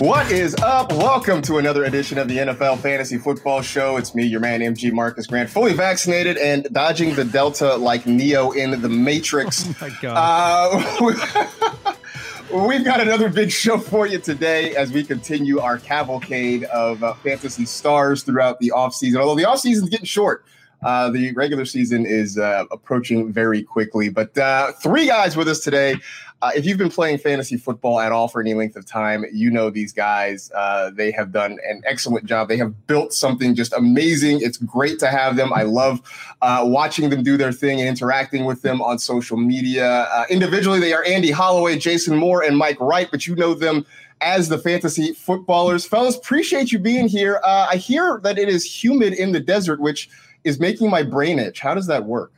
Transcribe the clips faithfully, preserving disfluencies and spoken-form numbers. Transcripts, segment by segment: What is up? Welcome to another edition of the N F L Fantasy Football Show. It's me, your man, M G Marcus Grant, fully vaccinated and dodging the Delta like Neo in the Matrix. Oh my God. Uh, We've got another big show for you today as we continue our cavalcade of uh, fantasy stars throughout the offseason. Although the offseason is getting short, uh, the regular season is uh, approaching very quickly. But uh, three guys with us today. Uh, if you've been playing fantasy football at all for any length of time, you know these guys. Uh, they have done an excellent job. They have built something just amazing. It's great to have them. I love uh, watching them do their thing and interacting with them on social media. Uh, individually, they are Andy Holloway, Jason Moore, and Mike Wright, but you know them as the Fantasy Footballers. Fellas, appreciate you being here. Uh, I hear that it is humid in the desert, which is making my brain itch. How does that work?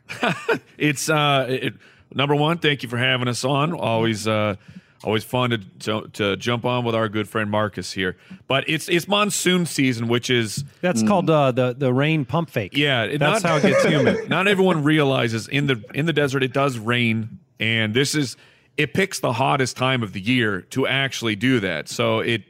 It's uh, it, number one, thank you for having us on. Always, uh, always fun to, to to jump on with our good friend Marcus here. But it's it's monsoon season, which is that's mm, called uh, the the rain pump fake. Yeah, it, that's not, how it gets humid. Not everyone realizes in the in the desert it does rain, and this is it picks the hottest time of the year to actually do that. So it.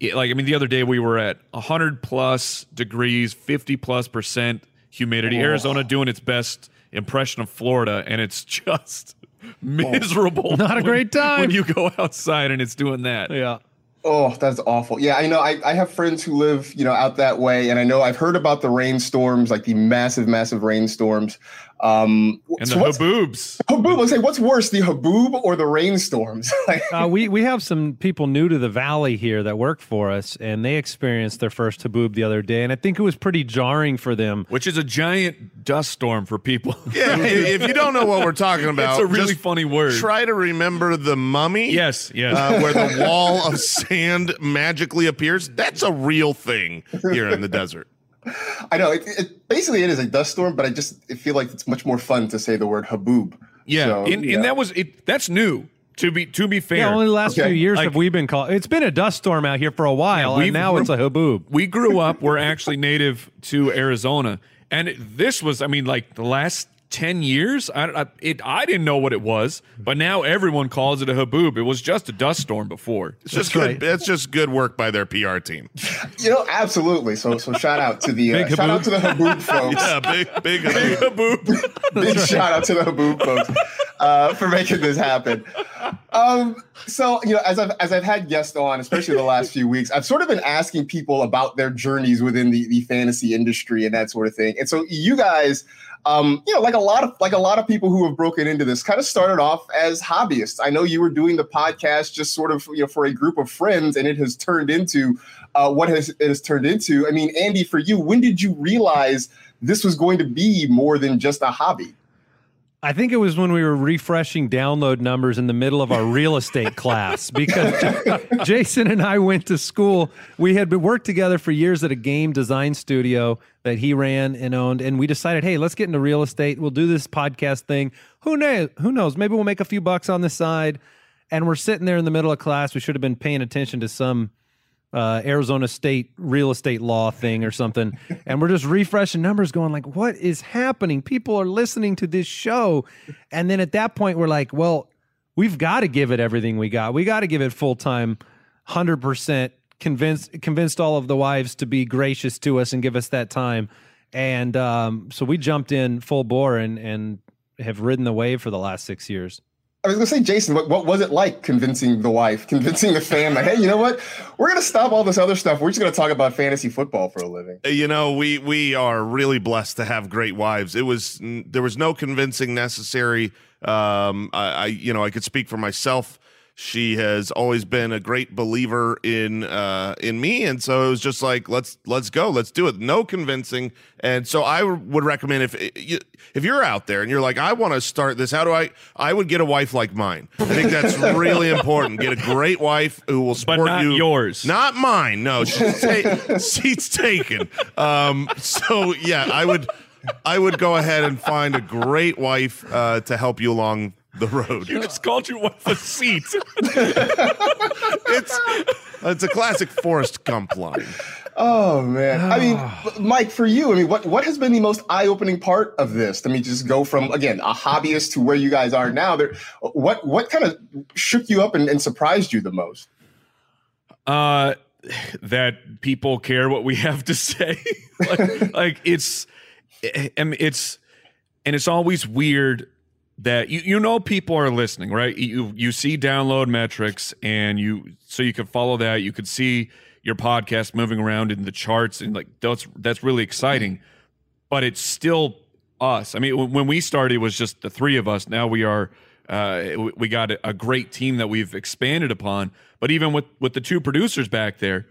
it like I mean, the other day we were at one hundred plus degrees, fifty plus percent. Humidity. Oh. Arizona doing its best impression of Florida, and it's just miserable. Oh. Not when, a great time when you go outside and it's doing that. Yeah. Oh, that's awful. Yeah, I know. I, I have friends who live, you know, out that way, and I know I've heard about the rainstorms, like the massive, massive rainstorms. Um, and so the haboobs. Haboob. Let's say, what's worse, the haboob or the rainstorms? uh, we we have some people new to the valley here that work for us, and they experienced their first haboob the other day, and I think it was pretty jarring for them. Which is a giant dust storm for people. Yeah, if you don't know what we're talking about, it's a really funny word. Try to remember The Mummy. Yes, yes. Uh, where the wall of sand magically appears. That's a real thing here in the desert. I know. It, it, basically, it is a dust storm, but I just I feel like it's much more fun to say the word haboob. Yeah, so, and, yeah. and that was it. That's new To be to be fair, yeah, only the last okay. few years like, have we been called. It's been a dust storm out here for a while, yeah, and now it's a haboob. We grew up. We're actually native to Arizona, and this was, I mean, like the last ten years. I I, it, I didn't know what it was, but now everyone calls it a haboob. It was just a dust storm before. It's just that's good. That's right. Just good work by their P R team. You know, absolutely. So so shout out to the uh, shout out to the haboob folks. Yeah, big big big haboob. Big right. Shout out to the haboob folks. Uh, for making this happen. Um, so, you know, as I've, as I've had guests on, especially the last few weeks, I've sort of been asking people about their journeys within the, the fantasy industry and that sort of thing. And so you guys, um, you know, like a lot of like a lot of people who have broken into this kind of started off as hobbyists. I know you were doing the podcast just sort of, you know, for a group of friends, and it has turned into uh, what has, it has turned into. I mean, Andy, for you, when did you realize this was going to be more than just a hobby? I think it was when we were refreshing download numbers in the middle of our real estate class, because Jason and I went to school. We had been worked together for years at a game design studio that he ran and owned, and we decided, hey, let's get into real estate. We'll do this podcast thing. Who knows? Who knows? Maybe we'll make a few bucks on the side. And we're sitting there in the middle of class. We should have been paying attention to some uh, Arizona State real estate law thing or something. And we're just refreshing numbers going like, what is happening? People are listening to this show. And then at that point we're like, well, we've got to give it everything we got. We got to give it full time, one hundred percent convinced, convinced all of the wives to be gracious to us and give us that time. And, um, so we jumped in full bore and, and have ridden the wave for the last six years. I was going to say, Jason, what, what was it like convincing the wife, convincing the family, hey, you know what? We're going to stop all this other stuff. We're just going to talk about fantasy football for a living. You know, we we are really blessed to have great wives. It was there was no convincing necessary. Um, I, I you know, I could speak for myself. She has always been a great believer in uh, in me, and so it was just like, let's let's go, let's do it. No convincing. And so I would recommend, if if you're out there and you're like, I want to start this, how do I? I would get a wife like mine. I think that's really important. Get a great wife who will support you. But not you. Yours, not mine. No, she's, ta- she's taken. Um, so yeah, I would I would go ahead and find a great wife uh, to help you along the road. You just called your wife a seat. It's it's a classic Forrest Gump line. Oh man! I mean, Mike, for you, I mean, what what has been the most eye-opening part of this? I mean, just go from again a hobbyist to where you guys are now. There, what what kind of shook you up and, and surprised you the most? Uh, that people care what we have to say. like, like it's, and it's, and it's always weird. That you, you know people are listening, right? You you see download metrics, and you so you could follow that. You could see your podcast moving around in the charts, and like that's that's really exciting. But it's still us. I mean, when we started, it was just the three of us. Now we are uh, we got a great team that we've expanded upon. But even with with the two producers back there,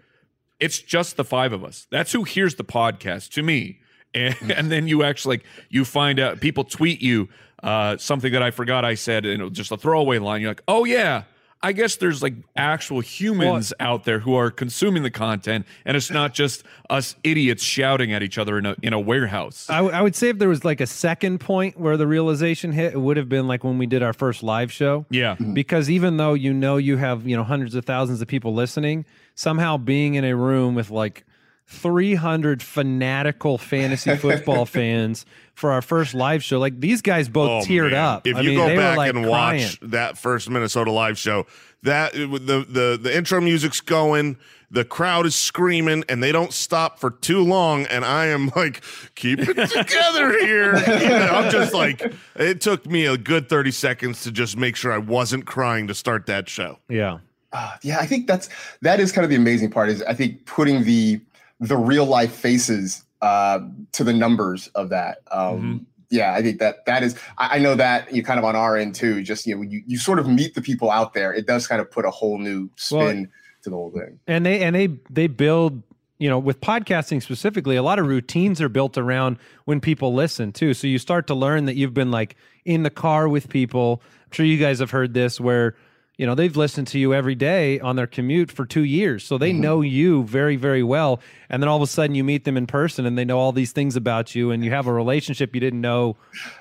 it's just the five of us. That's who hears the podcast to me. And, and then you actually like you find out people tweet you. Uh, something that I forgot I said, and it was just a throwaway line. You're like, oh, yeah, I guess there's like actual humans what? out there who are consuming the content, and it's not just us idiots shouting at each other in a in a warehouse. I, w- I would say if there was like a second point where the realization hit, it would have been like when we did our first live show. Yeah. Because even though you know you have, you know, hundreds of thousands of people listening, somehow being in a room with like three hundred fanatical fantasy football fans for our first live show. Like these guys both oh, teared man. up. If I you mean, go they back like and crying. watch that first Minnesota live show, that the, the, the intro music's going, the crowd is screaming, and they don't stop for too long. And I am like, keep it together here. You know, I'm just like, it took me a good thirty seconds to just make sure I wasn't crying to start that show. Yeah. Uh, yeah. I think that's, that is kind of the amazing part is I think putting the, the real life faces uh, to the numbers of that. Um, mm-hmm. Yeah, I think that that is, I, I know that you kind of on our end too, just, you know, when you, you sort of meet the people out there, it does kind of put a whole new spin well, to the whole thing. And they, and they, they build, you know, with podcasting specifically, a lot of routines are built around when people listen too. So you start to learn that you've been like in the car with people. I'm sure you guys have heard this where, you know, they've listened to you every day on their commute for two years. So they mm-hmm. know you very, very well. And then all of a sudden you meet them in person and they know all these things about you and you have a relationship you didn't know,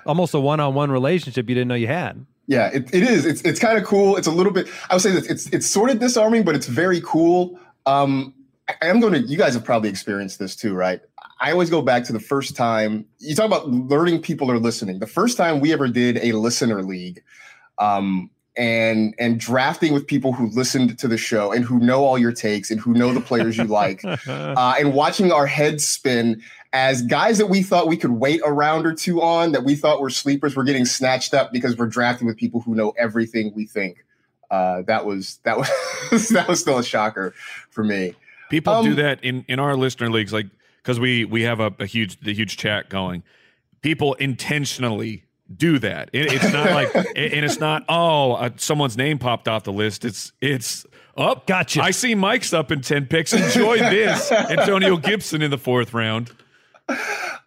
almost a one-on-one relationship you didn't know you had. Yeah, it, it is. It's it's kind of cool. It's a little bit, I would say that it's, it's sort of disarming, but it's very cool. Um, I am going to, you guys have probably experienced this too, right? I always go back to the first time, you talk about learning people are listening. The first time we ever did a listener league, um, and and drafting with people who listened to the show and who know all your takes and who know the players you like, uh, and watching our heads spin as guys that we thought we could wait a round or two on, that we thought were sleepers, were getting snatched up because we're drafting with people who know everything we think. Uh, that was that was that was still a shocker for me. People um, do that in, in our listener leagues, like because we we have a, a huge the huge chat going. People intentionally do that. It, it's not like, and it's not, oh, uh, someone's name popped off the list. It's, it's up. Oh, gotcha. I see Mike's up in ten picks. Enjoy this. Antonio Gibson in the fourth round.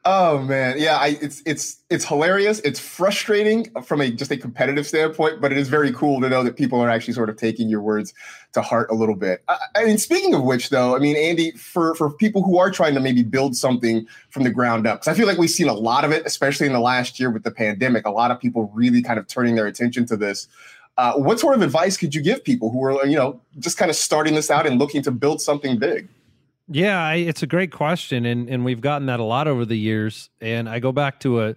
Oh man. Yeah. I, it's, it's, it's hilarious. It's frustrating from a, just a competitive standpoint, but it is very cool to know that people are actually sort of taking your words to heart a little bit. I, I mean, speaking of which though, I mean, Andy, for, for people who are trying to maybe build something from the ground up, because I feel like we've seen a lot of it, especially in the last year with the pandemic, a lot of people really kind of turning their attention to this. Uh, what sort of advice could you give people who are, you know, just kind of starting this out and looking to build something big? Yeah, I, it's a great question, and, and we've gotten that a lot over the years. And I go back to a,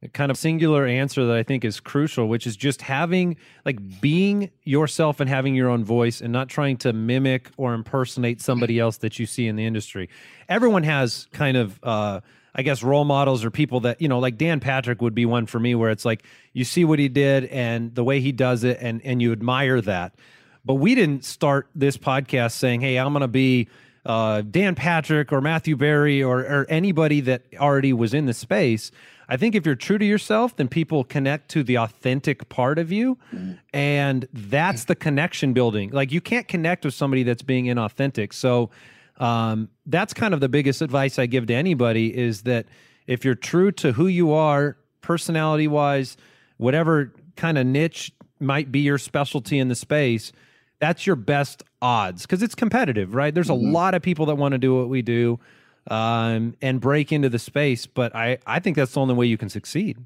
a kind of singular answer that I think is crucial, which is just having, like, being yourself and having your own voice and not trying to mimic or impersonate somebody else that you see in the industry. Everyone has kind of, uh, I guess, role models or people that, you know, like Dan Patrick would be one for me where it's like you see what he did and the way he does it, and, and you admire that. But we didn't start this podcast saying, hey, I'm going to be Uh, Dan Patrick or Matthew Berry or, or anybody that already was in the space. I think if you're true to yourself, then people connect to the authentic part of you. Mm. And that's the connection building. Like, you can't connect with somebody that's being inauthentic. So um, that's kind of the biggest advice I give to anybody, is that if you're true to who you are, personality wise, whatever kind of niche might be your specialty in the space, that's your best odds, because it's competitive, right? There's a mm-hmm. lot of people that want to do what we do um, and break into the space, but I, I think that's the only way you can succeed.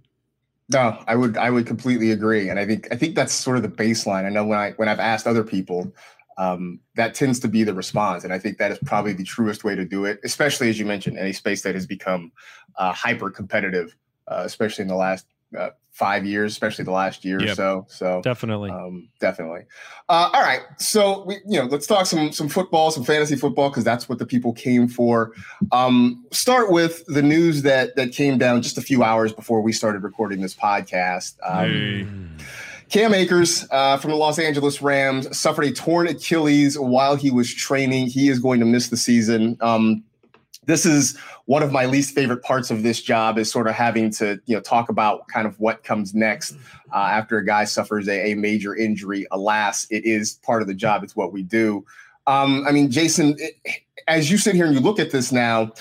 No, I would I would completely agree, and I think I think that's sort of the baseline. I know when I when I've asked other people, um, that tends to be the response, and I think that is probably the truest way to do it, especially as you mentioned, in a space that has become uh, hyper competitive, uh, especially in the last. Uh, five years, especially the last year yep. or so. So definitely, um, definitely. Uh, all right. So we, you know, let's talk some, some football, some fantasy football, cause that's what the people came for. Um, start with the news that, that came down just a few hours before we started recording this podcast. Um, hey. Cam Akers uh, from the Los Angeles Rams suffered a torn Achilles while he was training. He is going to miss the season. Um, This is one of my least favorite parts of this job, is sort of having to, you know, talk about kind of what comes next uh, after a guy suffers a, a major injury. Alas, it is part of the job. It's what we do. Um, I mean, Jason, it, as you sit here and you look at this now,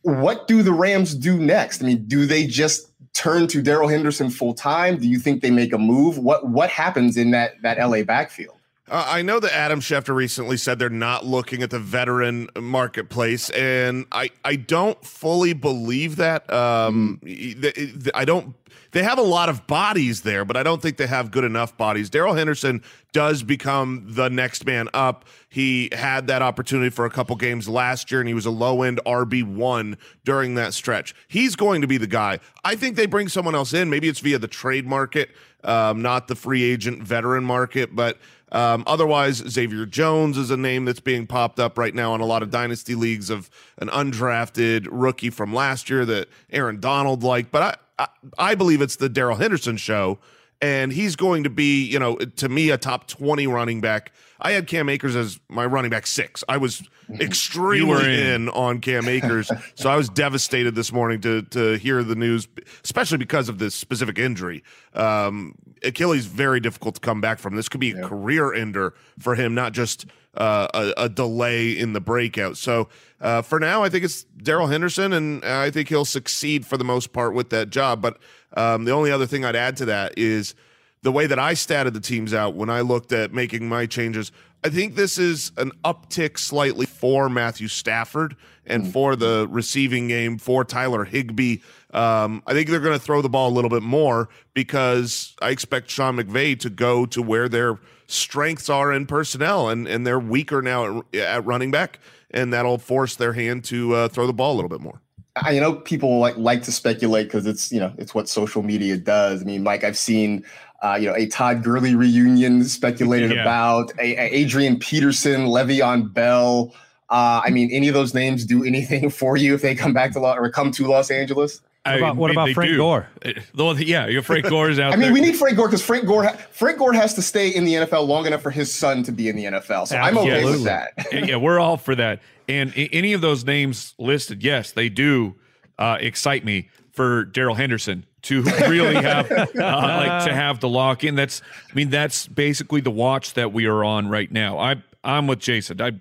what do the Rams do next? I mean, do they just turn to Darrell Henderson full time? Do you think they make a move? What what happens in that that L A backfield? Uh, I know that Adam Schefter recently said they're not looking at the veteran marketplace, and I, I don't fully believe that. Um, mm-hmm. I don't. They have a lot of bodies there, but I don't think they have good enough bodies. Darrell Henderson does become the next man up. He had that opportunity for a couple games last year, and he was a low-end R B one during that stretch. He's going to be the guy. I think they bring someone else in. Maybe it's via the trade market, um, not the free agent veteran market, but Um, otherwise, Xavier Jones is a name that's being popped up right now in a lot of dynasty leagues, of an undrafted rookie from last year that Aaron Donald liked. But I, I, I believe it's the Darrell Henderson show, and he's going to be, you know, to me, a top twenty running back. I had Cam Akers as my running back six. I was extremely in. in on Cam Akers, so I was devastated this morning to to hear the news, especially because of this specific injury. Um, Achilles, very difficult to come back from. This could be a yeah. career ender for him, not just uh, a, a delay in the breakout. So uh, for now, I think it's Darrell Henderson, and I think he'll succeed for the most part with that job. But um, the only other thing I'd add to that is the way that I statted the teams out when I looked at making my changes, I think this is an uptick slightly for Matthew Stafford and mm. for the receiving game for Tyler Higbee. Um, I think they're going to throw the ball a little bit more because I expect Sean McVay to go to where their strengths are in personnel, and, and they're weaker now at, at running back, and that'll force their hand to uh, throw the ball a little bit more. I you know people like like to speculate because it's, you know, it's what social media does. I mean, Mike, I've seen uh, you know a Todd Gurley reunion speculated yeah. about, a, a Adrian Peterson, Le'Veon Bell. Uh, I mean, any of those names do anything for you if they come back to Los or come to Los Angeles? What about, I mean, what about Frank do. Gore? Uh, yeah, your Frank Gore is out. I mean, there. We need Frank Gore because Frank Gore ha- Frank Gore has to stay in the N F L long enough for his son to be in the N F L. So I'm okay Absolutely. with that. Yeah, we're all for that. And any of those names listed, yes, they do uh, excite me for Darrell Henderson to really have uh, like to have the lock in. That's I mean, that's basically the watch that we are on right now. I I'm with Jason. I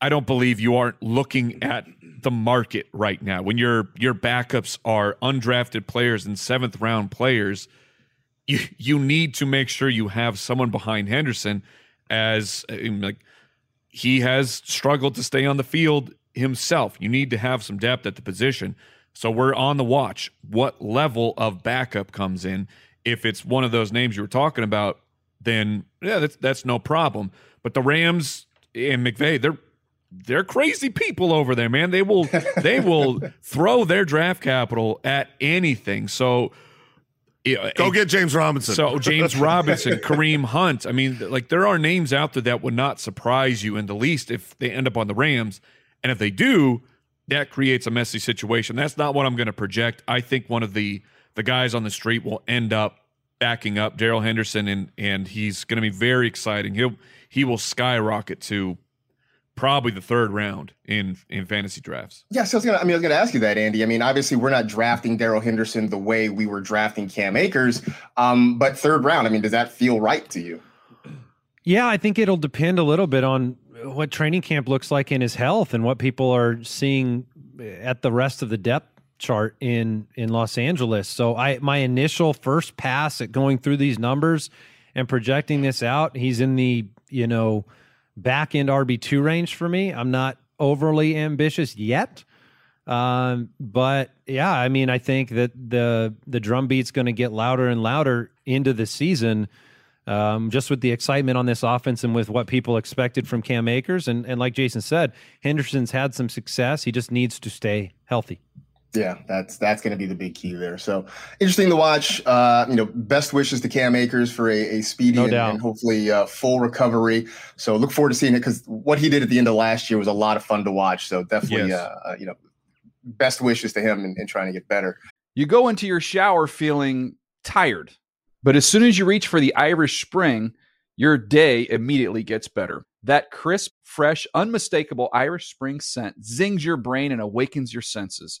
I don't believe you aren't looking at the market right now. When your your backups are undrafted players and seventh round players, you you need to make sure you have someone behind Henderson, as I mean, like he has struggled to stay on the field himself. You need to have some depth at the position. So we're on the watch. What level of backup comes in? If it's one of those names you were talking about, then yeah, that's that's no problem. But the Rams and McVay, they're They're crazy people over there, man. They will they will throw their draft capital at anything. So uh, go get James Robinson. So James Robinson, Kareem Hunt. I mean, like there are names out there that would not surprise you in the least if they end up on the Rams. And if they do, that creates a messy situation. That's not what I'm going to project. I think one of the the guys on the street will end up backing up Darrell Henderson, and and he's going to be very exciting. He'll he will skyrocket to probably the third round in in fantasy drafts. Yeah, so I was gonna, I mean, I was gonna ask you that, Andy. I mean, obviously, we're not drafting Darrell Henderson the way we were drafting Cam Akers, um, but third round. I mean, does that feel right to you? Yeah, I think it'll depend a little bit on what training camp looks like in his health and what people are seeing at the rest of the depth chart in in Los Angeles. So, I my initial first pass at going through these numbers and projecting this out, he's in the you know. back end R B two range for me. I'm not overly ambitious yet. Um, but yeah, I mean, I think that the, the drum beat's going to get louder and louder into the season. Um, just with the excitement on this offense and with what people expected from Cam Akers. And, and like Jason said, Henderson's had some success. He just needs to stay healthy. Yeah, that's that's going to be the big key there. So interesting to watch. Uh, you know, best wishes to Cam Akers for a, a speedy no and, and hopefully uh, full recovery. So look forward to seeing it because what he did at the end of last year was a lot of fun to watch. So definitely, yes. uh, you know, best wishes to him and trying to get better. You go into your shower feeling tired, but as soon as you reach for the Irish Spring, your day immediately gets better. That crisp, fresh, unmistakable Irish Spring scent zings your brain and awakens your senses.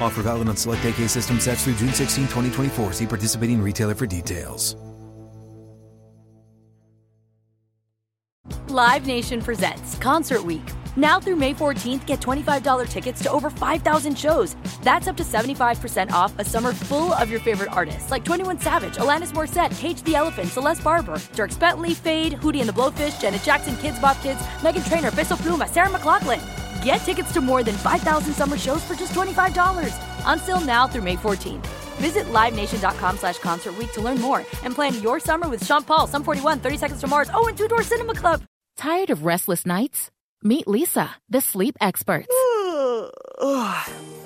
Offer valid on select A K system sets through June sixteenth, twenty twenty-four. See participating retailer for details. Live Nation presents Concert Week. Now through May fourteenth, get twenty-five dollars tickets to over five thousand shows. That's up to seventy-five percent off a summer full of your favorite artists like twenty-one Savage, Alanis Morissette, Cage the Elephant, Celeste Barber, Dierks Bentley, Fade, Hootie and the Blowfish, Janet Jackson, Kidz Bop Kids, Meghan Trainor, Bissell Pluma, Sarah McLachlan. Get tickets to more than five thousand summer shows for just twenty-five dollars. Until now through May fourteenth. Visit livenation dot com slash concert week to learn more and plan your summer with Sean Paul, Sum forty-one, thirty Seconds to Mars, oh, and Two Door Cinema Club. Tired of restless nights? Meet Lisa, the sleep experts.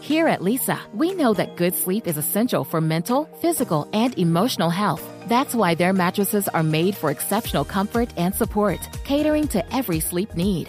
Here at Lisa, we know that good sleep is essential for mental, physical, and emotional health. That's why their mattresses are made for exceptional comfort and support, catering to every sleep need.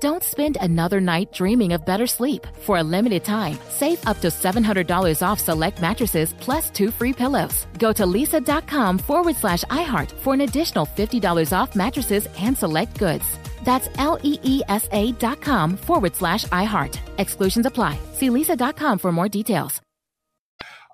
Don't spend another night dreaming of better sleep. For a limited time, save up to seven hundred dollars off select mattresses plus two free pillows. Go to lisa dot com forward slash iHeart for an additional fifty dollars off mattresses and select goods. That's L-E-E-S-A dot com forward slash iHeart. Exclusions apply. See lisa dot com for more details.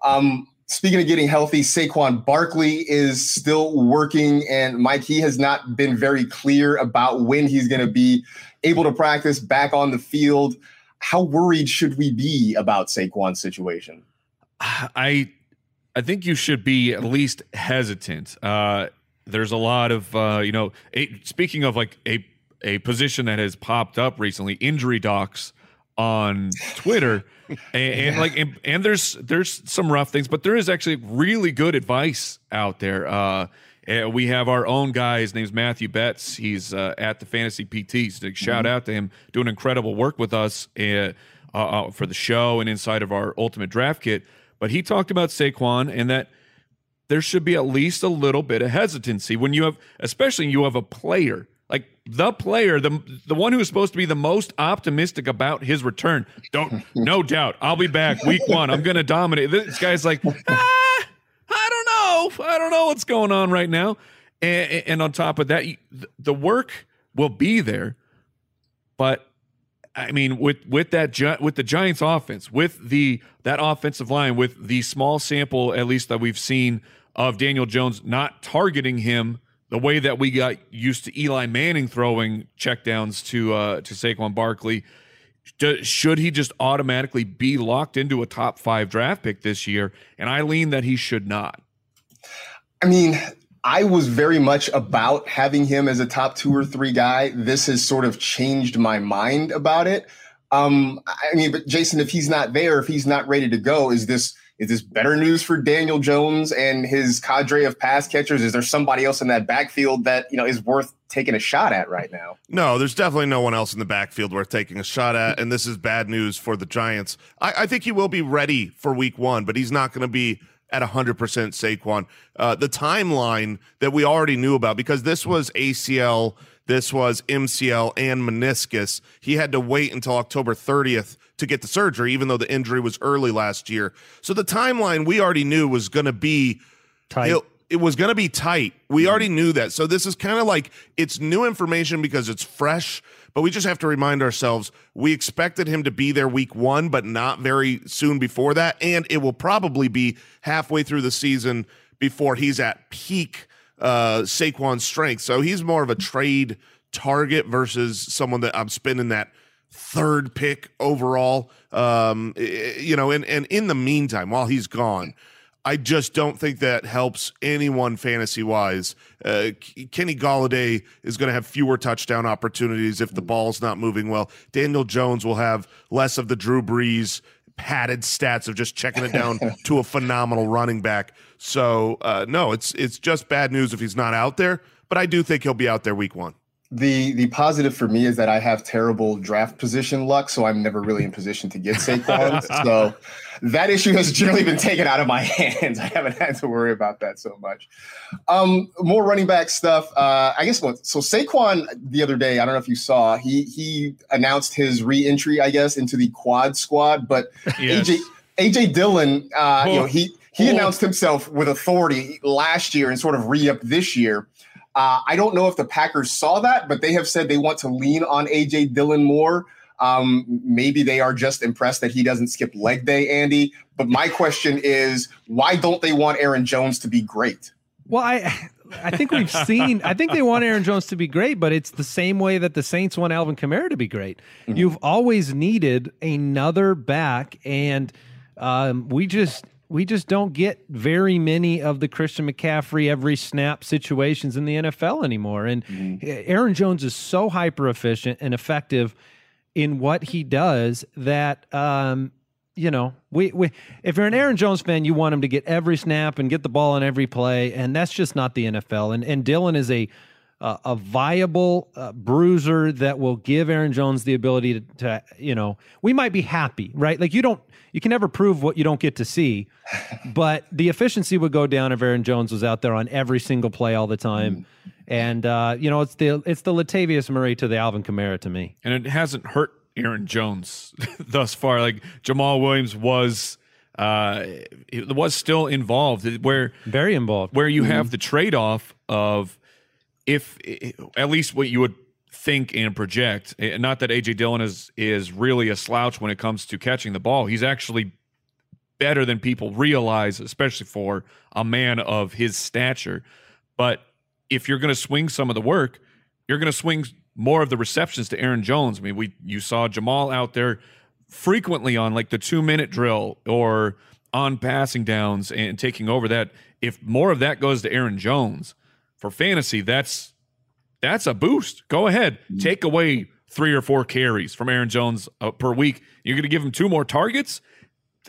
Um, speaking of getting healthy, Saquon Barkley is still working, and Mike, he has not been very clear about when he's going to be able to practice back on the field. How worried should we be about Saquon's situation? I I think you should be at least hesitant. Uh, there's a lot of, uh, you know, a, speaking of like a, a position that has popped up recently, injury docs on Twitter. and, and yeah. like, and, and there's, there's some rough things, but there is actually really good advice out there. Uh, And we have our own guy. His name's Matthew Betts. He's uh, at the Fantasy P T. So shout out to him, doing incredible work with us uh, uh, for the show and inside of our Ultimate Draft Kit. But he talked about Saquon and that there should be at least a little bit of hesitancy when you have, especially you have a player like the player, the the one who is supposed to be the most optimistic about his return. Don't, no doubt, I'll be back week one. I'm gonna dominate. This guy's like, ah! I don't know what's going on right now. And, and on top of that, the work will be there. But I mean, with, with that, with the Giants offense, with the, that offensive line, with the small sample, at least that we've seen of Daniel Jones, not targeting him the way that we got used to Eli Manning throwing checkdowns to, uh, to Saquon Barkley. Should he just automatically be locked into a top five draft pick this year? And I lean that he should not. I mean, I was very much about having him as a top two or three guy. This has sort of changed my mind about it. Um, I mean, but Jason, if he's not there, if he's not ready to go, is this is this better news for Daniel Jones and his cadre of pass catchers? Is there somebody else in that backfield that, you know, is worth taking a shot at right now? No, there's definitely no one else in the backfield worth taking a shot at, and this is bad news for the Giants. I, I think he will be ready for week one, but he's not going to be at one hundred percent Saquon. Uh, the timeline that we already knew about, because this was A C L, this was M C L, and meniscus. He had to wait until October thirtieth to get the surgery, even though the injury was early last year. So the timeline we already knew was going to be tight. It, it was going to be tight. We already knew that. So this is kind of like, it's new information because it's fresh, but we just have to remind ourselves, we expected him to be there week one, but not very soon before that. And it will probably be halfway through the season before he's at peak uh, Saquon strength. So he's more of a trade target versus someone that I'm spending that third pick overall. Um, you know, and, and in the meantime, while he's gone, I just don't think that helps anyone fantasy-wise. Uh, Kenny Golladay is going to have fewer touchdown opportunities if the ball's not moving well. Daniel Jones will have less of the Drew Brees padded stats of just checking it down to a phenomenal running back. So uh, no, it's it's just bad news if he's not out there, but I do think he'll be out there week one. The the positive for me is that I have terrible draft position luck, so I'm never really in position to get Saquon. So that issue has generally been taken out of my hands. I haven't had to worry about that so much. Um, more running back stuff. Uh, I guess what so Saquon the other day, I don't know if you saw, he he announced his re-entry, I guess, into the quad squad. But yes. A J A J Dillon, uh, oh. you know, he he oh. announced himself with authority last year and sort of re-upped this year. Uh, I don't know if the Packers saw that, but they have said they want to lean on A J Dillon more. Um, maybe they are just impressed that he doesn't skip leg day, Andy. But my question is, why don't they want Aaron Jones to be great? Well, I I think we've seen – I think they want Aaron Jones to be great, but it's the same way that the Saints want Alvin Kamara to be great. Mm-hmm. You've always needed another back, and um, we just – We just don't get very many of the Christian McCaffrey every snap situations in the N F L anymore. And mm-hmm. Aaron Jones is so hyper efficient and effective in what he does that, um, you know, we, we if you're an Aaron Jones fan, you want him to get every snap and get the ball in every play. And that's just not the N F L. And, and Dillon is a, uh, a viable uh, bruiser that will give Aaron Jones the ability to, to, you know, we might be happy, right? Like you don't, you can never prove what you don't get to see, but the efficiency would go down if Aaron Jones was out there on every single play all the time. Mm. And, uh, you know, it's the, it's the Latavius Murray to the Alvin Kamara to me. And it hasn't hurt Aaron Jones thus far. Like Jamal Williams was, uh, it was still involved where, very involved, where you mm-hmm. have the trade-off of, if at least what you would think and project, not that A J Dillon is is really a slouch when it comes to catching the ball. He's actually better than people realize, especially for a man of his stature. But if you're going to swing some of the work, you're going to swing more of the receptions to Aaron Jones. I mean, we you saw Jamal out there frequently on like the two-minute drill or on passing downs and taking over that. If more of that goes to Aaron Jones, for fantasy, that's that's a boost. Go ahead. Take away three or four carries from Aaron Jones uh, per week. You're going to give him two more targets?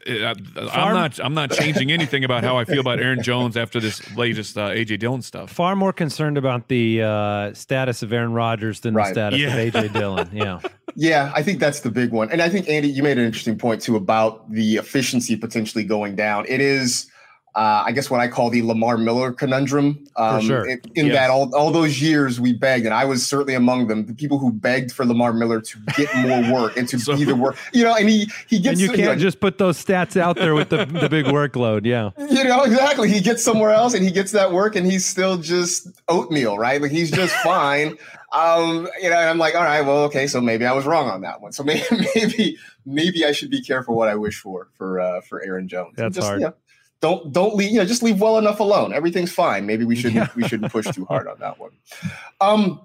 Uh, I'm not I'm not changing anything about how I feel about Aaron Jones after this latest uh, A J Dillon stuff. Far more concerned about the uh, status of Aaron Rodgers than right. the status yeah. of A J Dillon. Yeah. Yeah, I think that's the big one. And I think, Andy, you made an interesting point, too, about the efficiency potentially going down. It is... Uh, I guess what I call the Lamar Miller conundrum. Um, for sure. In, in yes. that all, all those years we begged, and I was certainly among them, the people who begged for Lamar Miller to get more work and to so, be the work. You know, and he, he gets... And you can't you know, just put those stats out there with the, the big workload, yeah. You know, exactly. He gets somewhere else and he gets that work and he's still just oatmeal, right? Like he's just fine. Um, you know, and I'm like, all right, well, okay, so maybe I was wrong on that one. So maybe maybe, maybe I should be careful what I wish for for, uh, for Aaron Jones. That's just, hard. You know, Don't don't leave, you know, just leave well enough alone. Everything's fine. Maybe we shouldn't yeah. we shouldn't push too hard on that one. Um,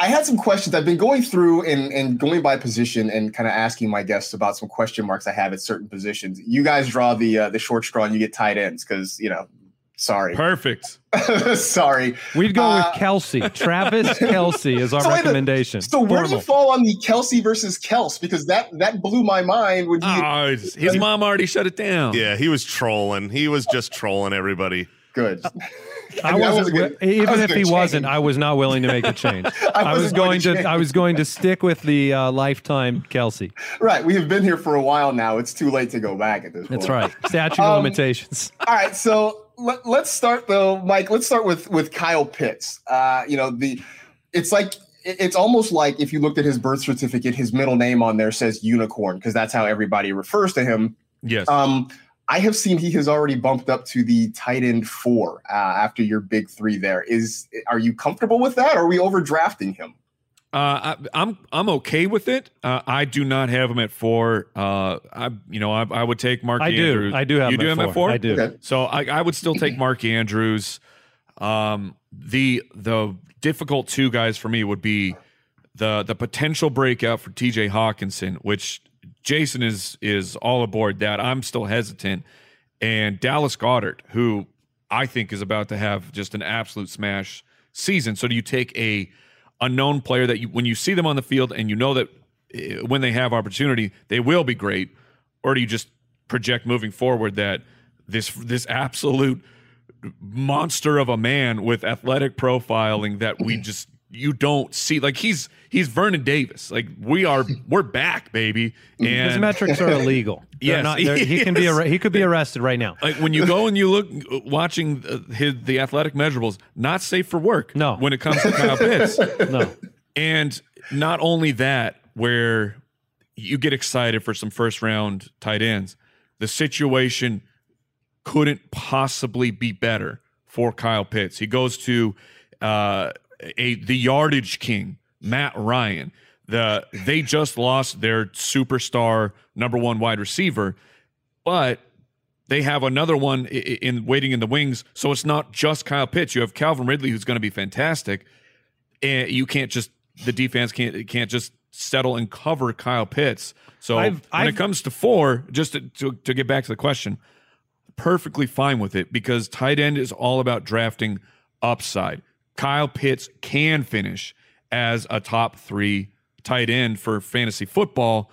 I had some questions. I've been going through and, and going by position and kind of asking my guests about some question marks I have at certain positions. You guys draw the uh, the short straw and you get tight ends because, you know, sorry. Perfect. Sorry. We'd go uh, with Kelce. Travis Kelce is our so recommendation. A, so where Formal. do you fall on the Kelce versus Kelce? Because that that blew my mind. When he, oh, his uh, mom already shut it down. Yeah, he was trolling. He was just trolling everybody. Good. Uh, I, I mean, wasn't, was good, even was if he change. wasn't, I was not willing to make a change. I, I was going to, to I was going to stick with the uh, lifetime Kelce. Right. We have been here for a while now. It's too late to go back at this point. That's right. Statute of um, limitations. All right. So. Let, let's start though, Mike. Let's start with with Kyle Pitts. Uh, you know, the it's like it's almost like if you looked at his birth certificate, his middle name on there says Unicorn because that's how everybody refers to him. Yes. Um, I have seen he has already bumped up to the tight end four uh, after your big three. There is, are you comfortable with that? Or are we overdrafting him? Uh, I, I'm I'm okay with it. Uh, I do not have him at four. Uh, I you know I, I would take Mark I Andrews. Do. I do have you him, do at, him four. at four. I do. Okay. So I, I would still take Mark Andrews. Um, the the difficult two guys for me would be the the potential breakout for T J Hockenson, which Jason is is all aboard that. I'm still hesitant, and Dallas Goedert, who I think is about to have just an absolute smash season. So do you take a unknown player that you, when you see them on the field and you know that when they have opportunity, they will be great, Or do you just project moving forward that this this absolute monster of a man with athletic profiling that we just you don't see, like he's he's Vernon Davis, like we are we're back, baby. And his metrics are illegal. Yes, not, he, he can is. be ar- he could be arrested right now. Like when you go and you look watching uh, his, the athletic measurables, not safe for work. No, when it comes to Kyle Pitts. No, and not only that, where you get excited for some first round tight ends, the situation couldn't possibly be better for Kyle Pitts. He goes to uh, a the yardage king, Matt Ryan. The they just lost their superstar number one wide receiver, but they have another one in, in waiting in the wings. So it's not just Kyle Pitts. You have Calvin Ridley, who's going to be fantastic, and you can't just the defense can't can't just settle and cover Kyle Pitts. So I've, when I've, it comes to four, just to, to to get back to the question. Perfectly fine with it because tight end is all about drafting upside. Kyle Pitts can finish as a top three tight end for fantasy football.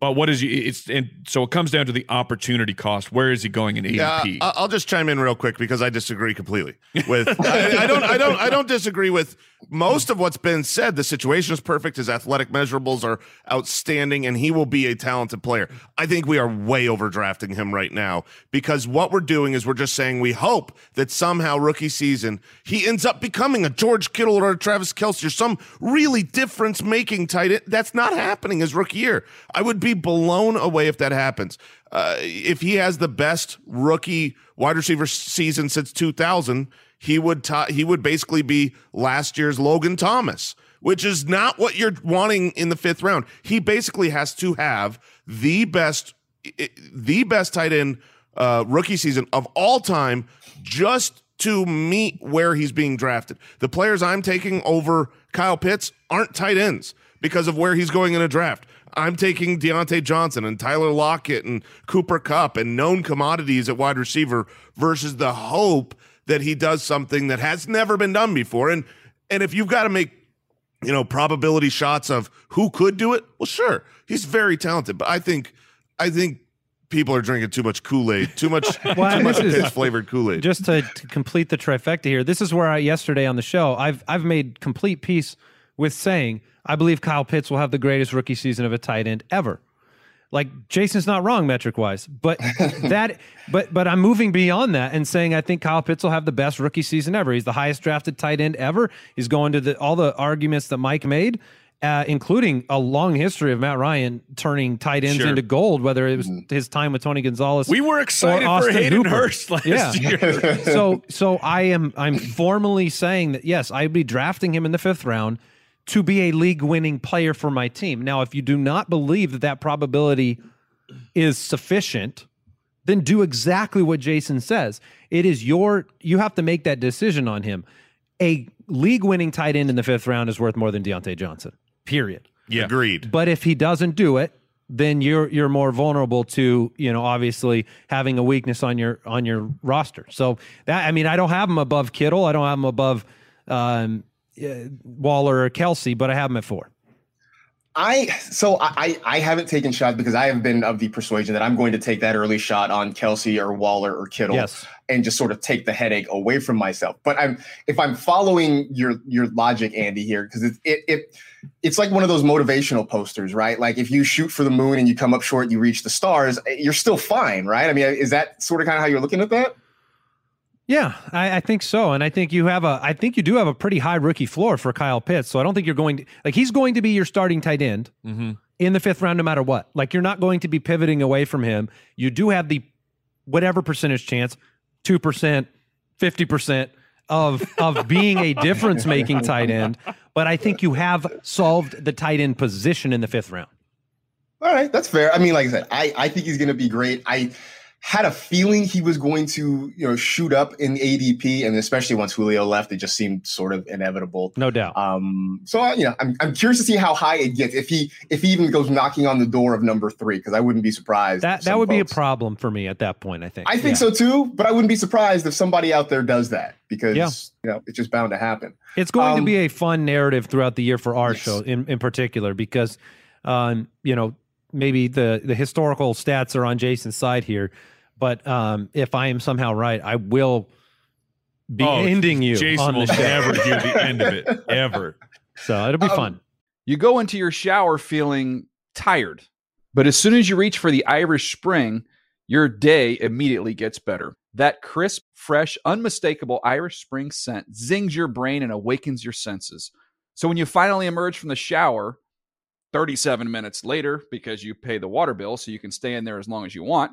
But what is he, it's and so it comes down to the opportunity cost. Where is he going in A D P? Yeah, I'll just chime in real quick because I disagree completely with. I, I don't. I don't. I don't disagree with most of what's been said. The situation is perfect. His athletic measurables are outstanding, and he will be a talented player. I think we are way overdrafting him right now because what we're doing is we're just saying we hope that somehow rookie season he ends up becoming a George Kittle or a Travis Kelce or some really difference making tight end. That's not happening his rookie year. I would be blown away if that happens. Uh, if he has the best rookie wide receiver season since two thousand, he would t- he would basically be last year's Logan Thomas, which is not what you're wanting in the fifth round. He basically has to have the best the best tight end uh, rookie season of all time just to meet where he's being drafted. The players I'm taking over Kyle Pitts aren't tight ends because of where he's going in a draft. I'm taking Diontae Johnson and Tyler Lockett and Cooper Kupp and known commodities at wide receiver versus the hope that he does something that has never been done before. And and if you've got to make, you know, probability shots of who could do it, well, sure, he's very talented. But I think I think people are drinking too much Kool-Aid, too much, well, too much Pitts-flavored Kool-Aid. Just to, to complete the trifecta here, this is where I, yesterday on the show, I've I've made complete peace with saying I believe Kyle Pitts will have the greatest rookie season of a tight end ever. Like Jason's not wrong metric wise, but that, but, but I'm moving beyond that and saying, I think Kyle Pitts will have the best rookie season ever. He's the highest drafted tight end ever. He's going to the, all the arguments that Mike made, uh, including a long history of Matt Ryan turning tight ends sure. into gold, whether it was his time with Tony Gonzalez. We were excited for Hayden Hooper. Hurst last yeah. year. so, so I am, I'm formally saying that, yes, I'd be drafting him in the fifth round to be a league-winning player for my team. Now, if you do not believe that that probability is sufficient, then do exactly what Jason says. It is your you have to make that decision on him. A league-winning tight end in the fifth round is worth more than Diontae Johnson. Period. Yeah, agreed. But if he doesn't do it, then you're you're more vulnerable to, you know, obviously having a weakness on your on your roster. So that I mean, I don't have him above Kittle. I don't have him above. Um, Waller or Kelce, but I have him at four. I so I I haven't taken shots because I have been of the persuasion that I'm going to take that early shot on Kelce or Waller or Kittle yes. and just sort of take the headache away from myself. But I'm if I'm following your your logic, Andy, here because it it it it's like one of those motivational posters, right? Like if you shoot for the moon and you come up short, you reach the stars, you're still fine, right? I mean, is that sort of kind of how you're looking at that? Yeah, I, I think so, and I think you have a. I think you do have a pretty high rookie floor for Kyle Pitts. So I don't think you're going to like he's going to be your starting tight end mm-hmm. in the fifth round, no matter what. Like you're not going to be pivoting away from him. You do have the whatever percentage chance, two percent, fifty percent of of being a difference making tight end. But I think you have solved the tight end position in the fifth round. All right, that's fair. I mean, like I said, I I think he's going to be great. I. Had a feeling he was going to, you know, shoot up in A D P, and especially once Julio left, it just seemed sort of inevitable. No doubt. Um, so you know, I'm I'm curious to see how high it gets if he if he even goes knocking on the door of number three, because I wouldn't be surprised. That that would folks. be a problem for me at that point. I think. I think yeah. so too, but I wouldn't be surprised if somebody out there does that because yeah. you know it's just bound to happen. It's going um, to be a fun narrative throughout the year for our yes. show in in particular because, um, you know. maybe the, the historical stats are on Jason's side here, but um, if I am somehow right, I will be oh, ending you. Jason will never do the end of it, ever. So it'll be um, fun. You go into your shower feeling tired, but as soon as you reach for the Irish Spring, your day immediately gets better. That crisp, fresh, unmistakable Irish Spring scent zings your brain and awakens your senses. So when you finally emerge from the shower thirty-seven minutes later, because you pay the water bill so you can stay in there as long as you want,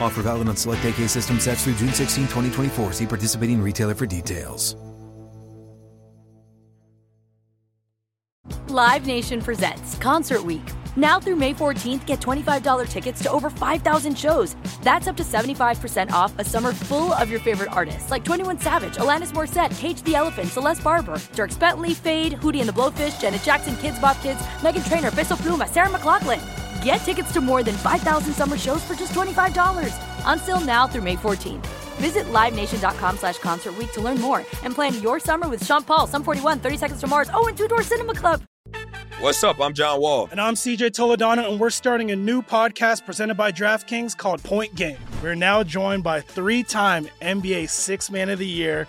Offer valid on select A K system sets through June sixteenth, twenty twenty-four. See participating retailer for details. Live Nation presents Concert Week. Now through May fourteenth, get twenty-five dollars tickets to over five thousand shows. That's up to seventy-five percent off a summer full of your favorite artists, like twenty-one Savage, Alanis Morissette, Cage the Elephant, Celeste Barber, Dierks Bentley, Fade, Hootie and the Blowfish, Janet Jackson, Kidz Bop Kids, Meghan Trainor, Bissell Pluma, Sarah McLachlan. Get tickets to more than five thousand summer shows for just twenty-five dollars. Until now through May fourteenth. Visit livenation.com slash concert week to learn more and plan your summer with Sean Paul, Sum forty-one, thirty Seconds to Mars, oh, and Two Door Cinema Club. What's up? I'm John Wall. And I'm C J Toledano, and we're starting a new podcast presented by DraftKings called Point Game. We're now joined by three-time N B A Sixth Man of the Year,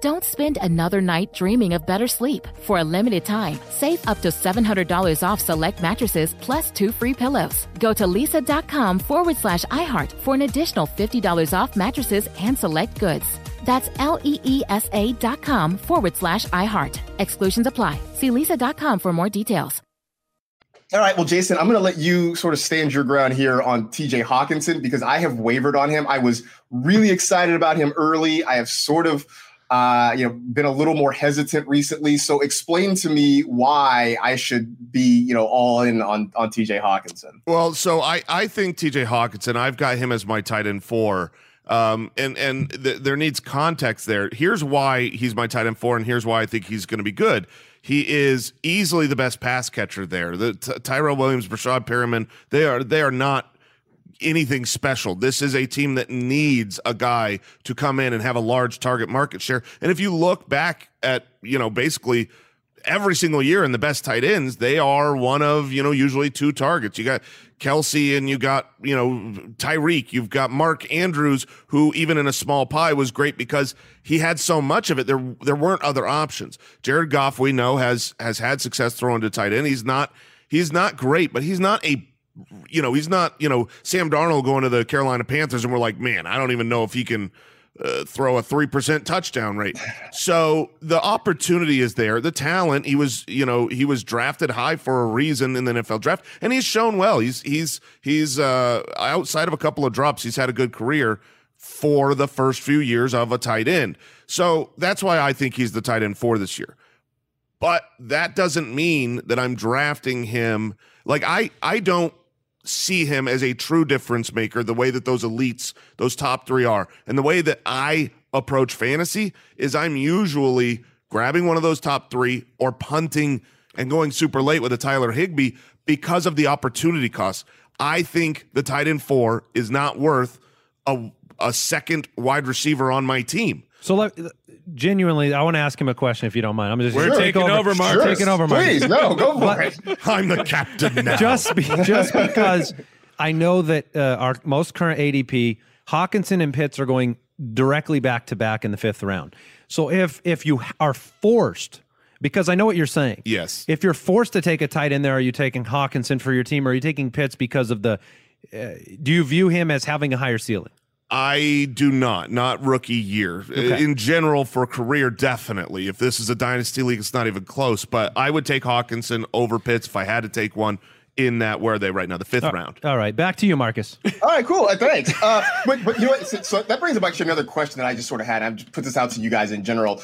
Don't spend another night dreaming of better sleep. For a limited time, save up to seven hundred dollars off select mattresses plus two free pillows. Go to lisa.com forward slash iHeart for an additional fifty dollars off mattresses and select goods. That's L-E-E-S-A dot com forward slash iHeart. Exclusions apply. See lisa dot com for more details. All right, well, Jason, I'm going to let you sort of stand your ground here on T J Hockenson because I have wavered on him. I was really excited about him early. I have sort of Uh, you know, been a little more hesitant recently. So explain to me why I should be, you know, all in on, on T J Hockenson. Well, so I, I think T J Hockenson, I've got him as my tight end four. Um, and, and th- there needs context there. Here's why he's my tight end four. And here's why I think he's going to be good. He is easily the best pass catcher there. The t- Tyrell Williams, Brashad Perriman, they are, they are not anything special. This is a team that needs a guy to come in and have a large target market share. And if you look back at, you know, basically every single year in the best tight ends, they are one of, you know, usually two targets. You got Kelce and you got, you know, Tyreek. You've got Mark Andrews, who even in a small pie was great because he had so much of it. There, there weren't other options. Jared Goff, we know, has, has had success throwing to tight end. He's not, he's not great, but he's not a You know, he's not, you know, Sam Darnold going to the Carolina Panthers and we're like, man, I don't even know if he can uh, throw a three percent touchdown rate. So the opportunity is there. The talent, he was, you know, he was drafted high for a reason in the N F L draft, and he's shown well. He's, he's, he's uh, outside of a couple of drops, he's had a good career for the first few years of a tight end. So that's why I think he's the tight end for this year. But that doesn't mean that I'm drafting him. Like I, I don't see him as a true difference maker the way that those elites, those top three are. And the way that I approach fantasy is I'm usually grabbing one of those top three or punting and going super late with a Tyler Higbee because of the opportunity cost. I think the tight end four is not worth a, a second wide receiver on my team. So let, genuinely, I want to ask him a question if you don't mind. I'm just We're sure. taking over, over Mark. Sure. Taking over, Mark. Please, no, go for it. I'm the captain now. Just, be, just because I know that uh, our most current A D P, Hockenson and Pitts, are going directly back to back in the fifth round. So if if you are forced, because I know what you're saying. Yes. If you're forced to take a tight end there, are you taking Hockenson for your team, or are you taking Pitts because of the? Uh, do you view him as having a higher ceiling? I do not, not rookie year. Okay. In general, for career, definitely. If this is a dynasty league, it's not even close. But I would take Hockenson over Pitts if I had to take one in that, where are they right now, the fifth all round. All right, back to you, Marcus. All right, cool, thanks. Uh, but, but you know what, so, so that brings up actually another question that I just sort of had. I just put this out to you guys in general.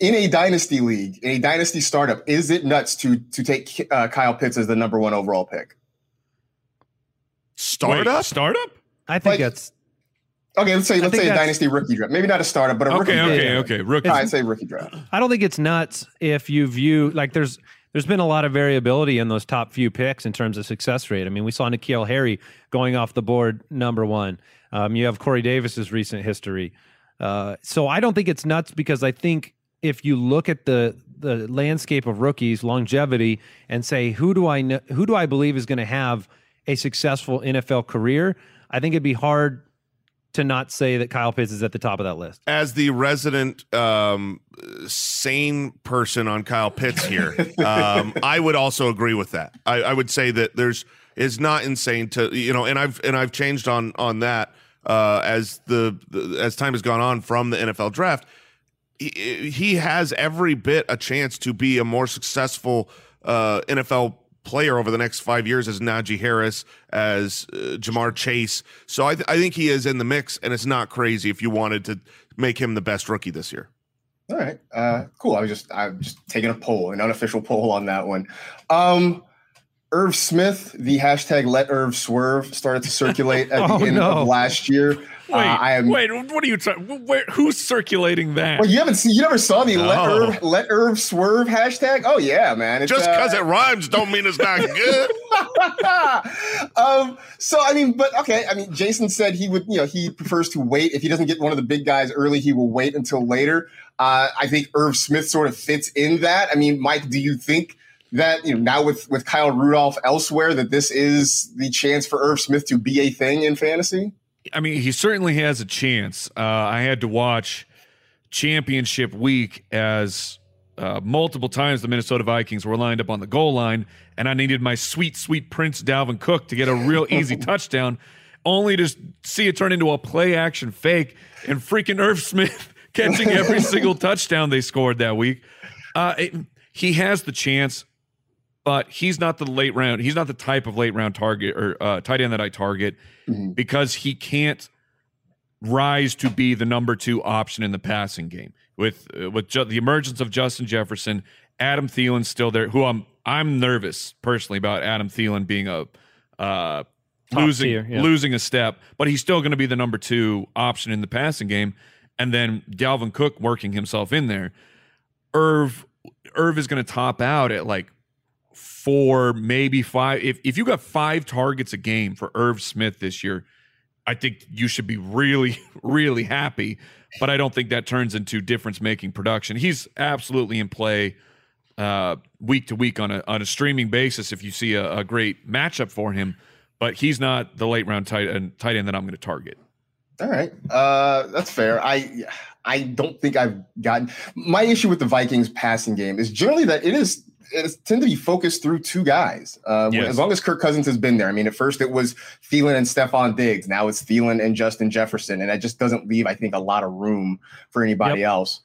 In a dynasty league, in a dynasty startup, is it nuts to, to take uh, Kyle Pitts as the number one overall pick? Startup? Wait, startup? I think like, that's... Okay, let's say let's say a dynasty rookie draft. Maybe not a startup, but a rookie draft. Okay, okay, okay. Rookie. I'd say rookie draft. I don't think it's nuts if you view like there's there's been a lot of variability in those top few picks in terms of success rate. I mean, we saw N'Keal Harry going off the board number one. Um, you have Corey Davis's recent history. Uh, so I don't think it's nuts because I think if you look at the the landscape of rookies, longevity, and say who do I know, who do I believe is going to have a successful N F L career, I think it'd be hard to not say that Kyle Pitts is at the top of that list. As the resident um, sane person on Kyle Pitts here, um, I would also agree with that. I, I would say that there's it's not insane to you know, and I've and I've changed on on that uh, as the, the as time has gone on from the N F L draft. He, he has every bit a chance to be a more successful uh, N F L player over the next five years as Najee Harris, as uh, Jamar Chase. So I, th- I think he is in the mix, and it's not crazy if you wanted to make him the best rookie this year. All right, uh, cool. I was just I'm just taking a poll, an unofficial poll on that one. Um, Irv Smith, the hashtag Let Irv Swerve started to circulate at oh, the end no. of last year. Wait, uh, I am, wait, what are you talking? Who's circulating that? Well, you haven't seen, you never saw the no. Let Irv, Let Irv Swerve hashtag. Oh yeah, man. It's, Just because uh, it rhymes don't mean it's not good. um. So I mean, but okay. I mean, Jason said he would, you know, he prefers to wait. If he doesn't get one of the big guys early, he will wait until later. Uh, I think Irv Smith sort of fits in that. I mean, Mike, do you think that, you know, now with with Kyle Rudolph elsewhere, that this is the chance for Irv Smith to be a thing in fantasy? I mean, he certainly has a chance. Uh, I had to watch championship week as uh, multiple times the Minnesota Vikings were lined up on the goal line, and I needed my sweet, sweet Prince Dalvin Cook to get a real easy touchdown, only to see it turn into a play-action fake, and freaking Irv Smith catching every single touchdown they scored that week. Uh, it, he has the chance, but he's not the late round. He's not the type of late round target or uh, tight end that I target mm-hmm. because he can't rise to be the number two option in the passing game with uh, with ju- the emergence of Justin Jefferson, Adam Thielen still there. Who I'm I'm nervous personally about Adam Thielen being a uh, losing tier, yeah. losing a step, but he's still going to be the number two option in the passing game, and then Dalvin Cook working himself in there. Irv Irv is going to top out at like four, maybe five. If if you got five targets a game for Irv Smith this year, I think you should be really, really happy. But I don't think that turns into difference-making production. He's absolutely in play uh, week to week on a on a streaming basis if you see a, a great matchup for him. But he's not the late round tight end, tight end that I'm going to target. All right, uh, that's fair. I I don't think I've gotten my issue with the Vikings passing game is generally that it is it tend to be focused through two guys. Uh, yes. As long as Kirk Cousins has been there. I mean, at first it was Thielen and Stephon Diggs. Now it's Thielen and Justin Jefferson. And that just doesn't leave, I think, a lot of room for anybody yep. else.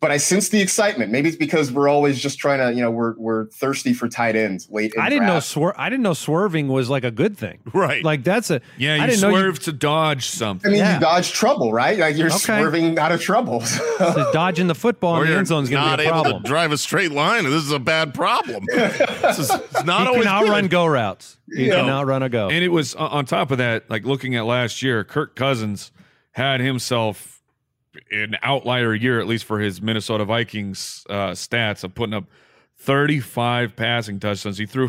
But I sense the excitement. Maybe it's because we're always just trying to, you know, we're we're thirsty for tight ends late. In I didn't draft. know swer- I didn't know swerving was like a good thing, right? Like that's a yeah. You I didn't swerve know you- to dodge something. I mean, yeah. you dodge trouble, right? Like you're okay. swerving out of trouble. So dodging the football or in the end zone is going to be a problem. Not able to drive a straight line. This is a bad problem. This is it's not you always. You cannot run go routes. You, you cannot know. run a go. And it was on top of that. Like looking at last year, Kirk Cousins had himself an outlier year, at least for his Minnesota Vikings uh, stats, of putting up thirty-five passing touchdowns. He threw,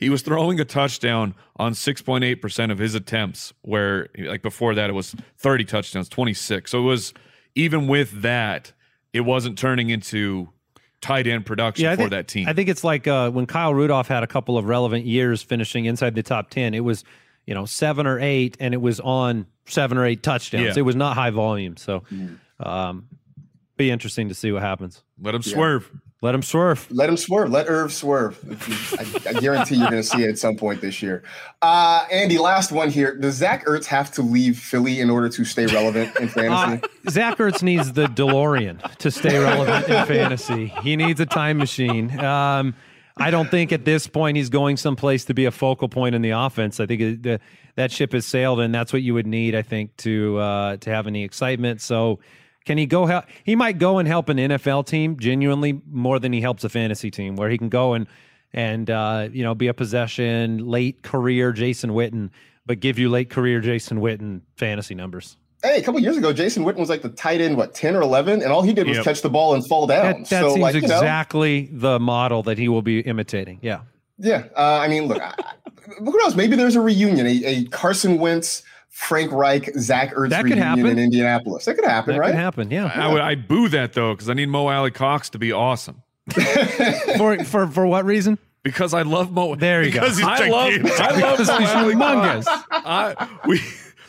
he was throwing a touchdown on six point eight percent of his attempts, where like before that it was thirty touchdowns, twenty-six. So it was, even with that, it wasn't turning into tight end production yeah, for think, that team. I think it's like uh, when Kyle Rudolph had a couple of relevant years finishing inside the top ten, it was, you know, seven or eight, and it was on seven or eight touchdowns. Yeah. It was not high volume. So, mm. Um, be interesting to see what happens. Let him yeah. swerve. Let him swerve. Let him swerve. Let Irv swerve. I, I guarantee you're going to see it at some point this year. Uh, Andy, last one here. Does Zach Ertz have to leave Philly in order to stay relevant in fantasy? Uh, Zach Ertz needs the DeLorean to stay relevant in fantasy. He needs a time machine. Um, I don't think at this point he's going someplace to be a focal point in the offense. I think it, the, that ship has sailed, and that's what you would need, I think, to uh, to have any excitement. So, can he go help? He might go and help an N F L team genuinely more than he helps a fantasy team, where he can go and and uh, you know, be a possession late career Jason Witten, but give you late career Jason Witten fantasy numbers. Hey, a couple years ago, Jason Witten was like the tight end, what, ten or eleven? And all he did was yep. catch the ball and fall down. That, that so, seems like, exactly know, the model that he will be imitating. Yeah. Yeah. Uh, I mean, look, I, who knows? Maybe there's a reunion, a, a Carson Wentz, Frank Reich, Zach Ertz that reunion could in Indianapolis. That could happen, that right? That could happen, yeah. I, I, would, I boo that, though, because I need Mo Alie-Cox to be awesome. for, for for what reason? Because I love Mo. There you because go. He's I, love, I love Mo Alie-Cox. I, we,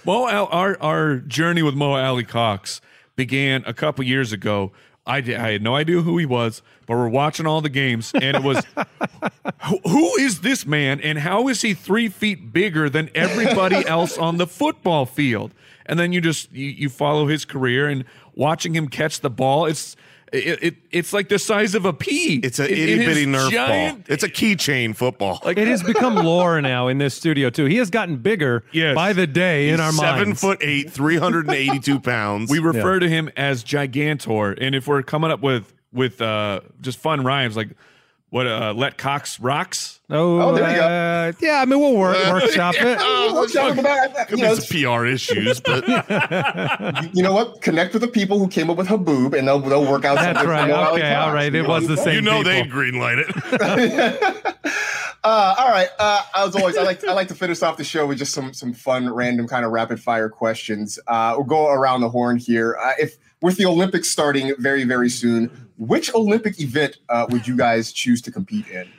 Mo, our, our journey with Mo Alie-Cox began a couple years ago. I, did, I had no idea who he was, but we're watching all the games, and it was, who, who is this man, and how is he three feet bigger than everybody else on the football field? And then you just you, you follow his career, and watching him catch the ball, it's it, it it's like the size of a pea. It's an it, itty it bitty Nerf giant, ball. It's a keychain football. Like, it has become lore now in this studio too. He has gotten bigger yes. by the day. He's in our minds. Seven foot eight, three hundred and eighty-two pounds. We refer yeah. to him as Gigantor, and if we're coming up with with uh, just fun rhymes like what uh, let Cox rocks. Oh, oh there uh, you go. Yeah, I mean we'll work, uh, workshop yeah, it. Oh, we'll workshop about, you know, some P R issues, but you know what? Connect with the people who came up with Haboob, and they'll they'll work out. That's right. Okay, all right. It was the same. You know they greenlight it. Uh, all right. Uh, as always, I like to, I like to finish off the show with just some some fun, random kind of rapid fire questions. Uh, we'll go around the horn here. Uh, if with the Olympics starting very, very soon, which Olympic event uh, would you guys choose to compete in?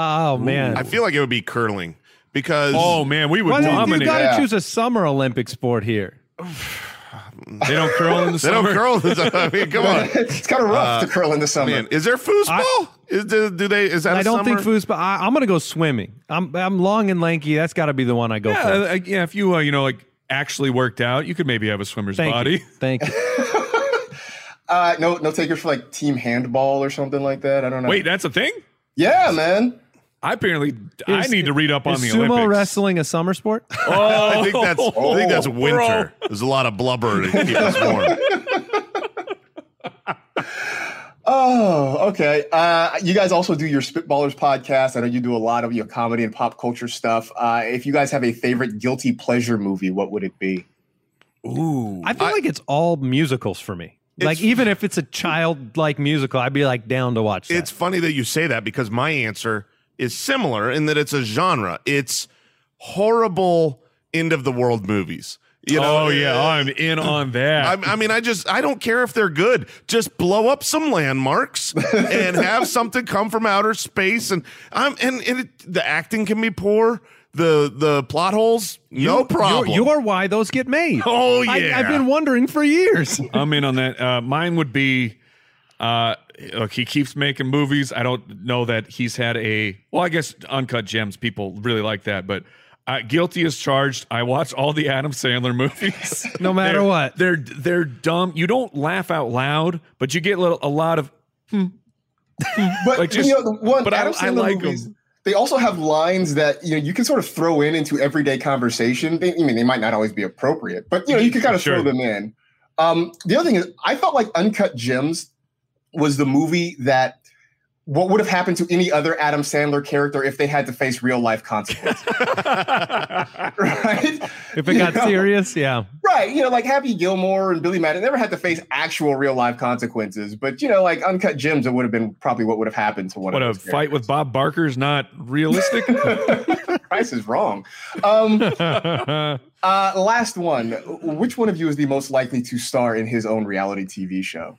Oh, man. I feel like it would be curling because... Oh, man, we would well, dominate. You got to yeah. choose a summer Olympic sport here. They don't curl in the summer. They don't curl in the summer. I mean, come on. It's kind of rough uh, to curl in the summer. Man, is there foosball? I, is, do, do they, is that I a don't summer? think foosball. I, I'm going to go swimming. I'm I'm long and lanky. That's got to be the one I go yeah, for. I, yeah, if you, uh, you know, like actually worked out, you could maybe have a swimmer's Thank body. You. Thank you. Uh, no, no takers for like team handball or something like that. I don't know. Wait, that's a thing? Yeah, man. I apparently I is, need to read up on the Olympics. Is sumo wrestling a summer sport? Oh, I think that's oh, I think that's winter. Bro. There's a lot of blubber to keep us warm. Oh, okay. Uh, you guys also do your Spitballers podcast. I know you do a lot of your comedy and pop culture stuff. Uh, if you guys have a favorite guilty pleasure movie, what would it be? Ooh, I feel I, like it's all musicals for me. It's, like, even if it's a childlike musical, I'd be, like, down to watch that. It's funny that you say that because my answer is similar in that it's a genre. It's horrible end-of-the-world movies. You know, oh, yeah, I'm in on that. I, I mean, I just, I don't care if they're good. Just blow up some landmarks and have something come from outer space. And I'm, and, and it, the acting can be poor. The the plot holes, no you, problem. You are why those get made. Oh, yeah. I, I've been wondering for years. I'm in on that. Uh, mine would be, uh, look, he keeps making movies. I don't know that he's had a, well, I guess Uncut Gems, people really like that, but. Uh, guilty as charged. I watch all the Adam Sandler movies. No matter they're, what. They're they're dumb. You don't laugh out loud, but you get a, little, a lot of, hmm. but, like just, you know, the one, but Adam I, Sandler I like movies, them. They also have lines that, you know, you can sort of throw in into everyday conversation. They, I mean, they might not always be appropriate, but, you know, you can kind of sure. throw them in. Um, the other thing is, I felt like Uncut Gems was the movie that, what would have happened to any other Adam Sandler character if they had to face real life consequences? Right? If it you got know? serious, yeah. Right. You know, like Happy Gilmore and Billy Madden never had to face actual real life consequences. But, you know, like Uncut Gems, it would have been probably what would have happened to one what of those. What a fight with Bob Barker is not realistic. Price is wrong. Um, uh, last one. Which one of you is the most likely to star in his own reality T V show?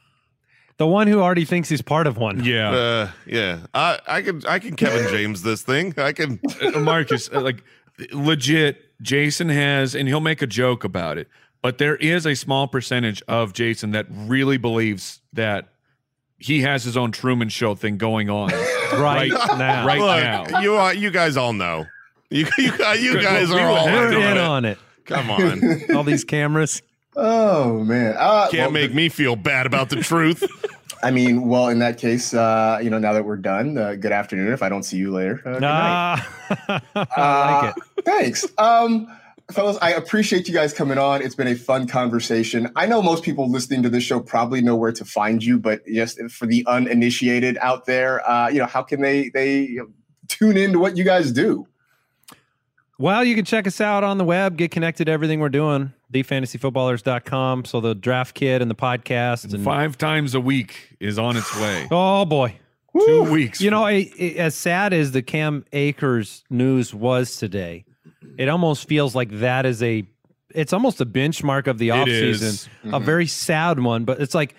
The one who already thinks he's part of one. Yeah, uh, yeah. I, I can, I can Kevin James this thing. I can Marcus like legit. Jason has, and he'll make a joke about it. But there is a small percentage of Jason that really believes that he has his own Truman Show thing going on right, right now. Right Look, now, you are, you guys all know. You, you, you guys well, are all we're in on it. it. Come on, all these cameras. Oh, man. Uh, Can't well, make the, me feel bad about the truth. I mean, well, in that case, uh, you know, now that we're done, uh, good afternoon. If I don't see you later, uh, good night. Uh, I like it. Thanks. Um, fellas, I appreciate you guys coming on. It's been a fun conversation. I know most people listening to this show probably know where to find you, but just for the uninitiated out there, uh, you know, how can they, they tune into what you guys do? Well, you can check us out on the web, get connected to everything we're doing, the fantasy footballers dot com. So the draft kit and the podcast. And Five times a week is on its way. Oh, boy. Woo. Two weeks. You know, I, I, as sad as the Cam Akers news was today, it almost feels like that is a, it's almost a benchmark of the offseason. Mm-hmm. A very sad one, but it's like,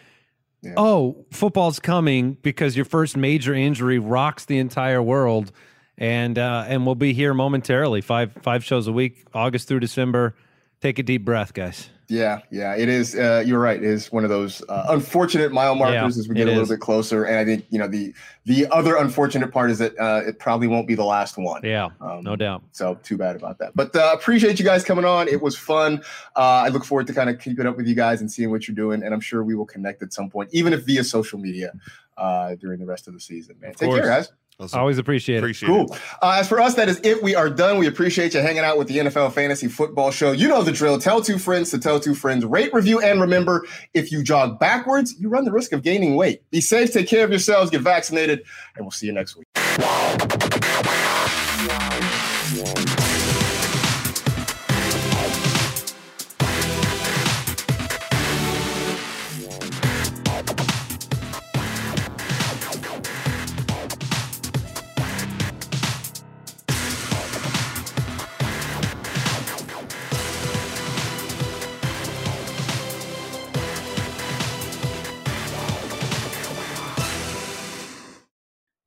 yeah. oh, football's coming because your first major injury rocks the entire world. And uh, and we'll be here momentarily, five five shows a week, August through December. Take a deep breath, guys. Yeah, yeah, it is. Uh, you're right. It is one of those uh, unfortunate mile markers yeah, as we get a little is. bit closer. And I think, you know, the the other unfortunate part is that uh, it probably won't be the last one. Yeah, um, no doubt. So too bad about that. But uh, appreciate you guys coming on. It was fun. Uh, I look forward to kind of keeping up with you guys and seeing what you're doing. And I'm sure we will connect at some point, even if via social media uh, during the rest of the season, man. Of Take course. care, guys. Awesome. Always appreciate, appreciate it. Cool. Uh, as for us, that is it. We are done. We appreciate you hanging out with the N F L Fantasy Football Show. You know the drill. Tell two friends to tell two friends. Rate, review, and remember, if you jog backwards, you run the risk of gaining weight. Be safe. Take care of yourselves. Get vaccinated. And we'll see you next week.